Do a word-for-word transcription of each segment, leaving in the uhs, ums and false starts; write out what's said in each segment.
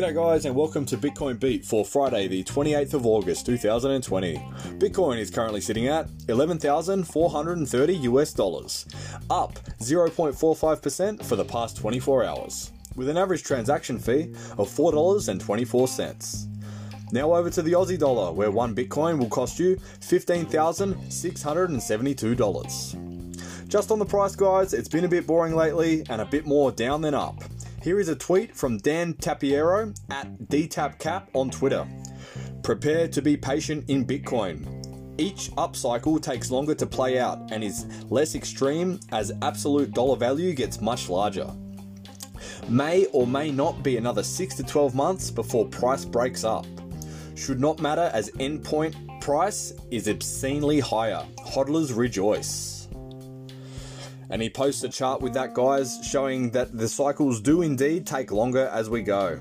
G'day guys, and welcome to Bitcoin Beat for Friday the twenty-eighth of August two thousand twenty. Bitcoin is currently sitting at eleven thousand four hundred thirty U S dollars, up zero point four five percent for the past twenty-four hours, with an average transaction fee of four dollars and twenty-four cents. Now over to the Aussie dollar, where one Bitcoin will cost you fifteen thousand six hundred seventy-two dollars. Just on the price guys, it's been a bit boring lately and a bit more down than up. Here is a tweet from Dan Tapiero at D T A P Cap on Twitter. Prepare to be patient in Bitcoin. Each upcycle takes longer to play out and is less extreme as absolute dollar value gets much larger. May or may not be another six to twelve months before price breaks up. Should not matter as endpoint price is obscenely higher. Hodlers rejoice. And he posts a chart with that, guys, showing that the cycles do indeed take longer as we go.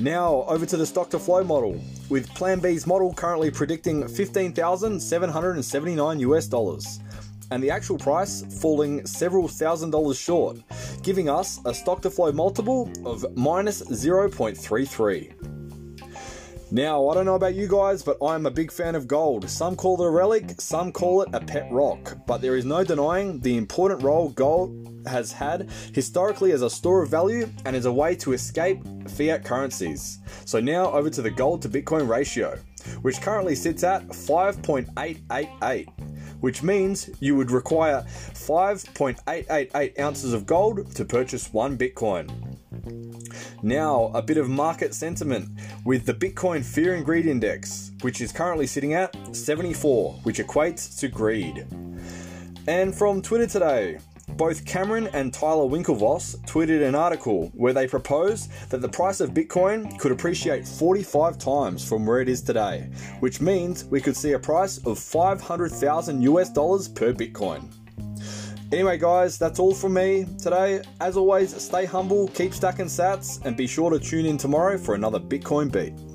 Now, over to the stock to flow model, with Plan B's model currently predicting fifteen thousand seven hundred seventy-nine U S dollars, and the actual price falling several thousand dollars short, giving us a stock to flow multiple of minus zero point three three. Now, I don't know about you guys, but I'm a big fan of gold. Some call it a relic, some call it a pet rock, but there is no denying the important role gold has had historically as a store of value and as a way to escape fiat currencies. So now over to the gold to Bitcoin ratio, which currently sits at five point eight eight eight, which means you would require five point eight eight eight ounces of gold to purchase one Bitcoin. Now, a bit of market sentiment with the Bitcoin Fear and Greed Index, which is currently sitting at seventy-four, which equates to greed. And from Twitter today, both Cameron and Tyler Winklevoss tweeted an article where they propose that the price of Bitcoin could appreciate forty-five times from where it is today, which means we could see a price of five hundred thousand U S dollars per Bitcoin. Anyway guys, that's all from me today. As always, stay humble, keep stacking sats, and be sure to tune in tomorrow for another Bitcoin Beat.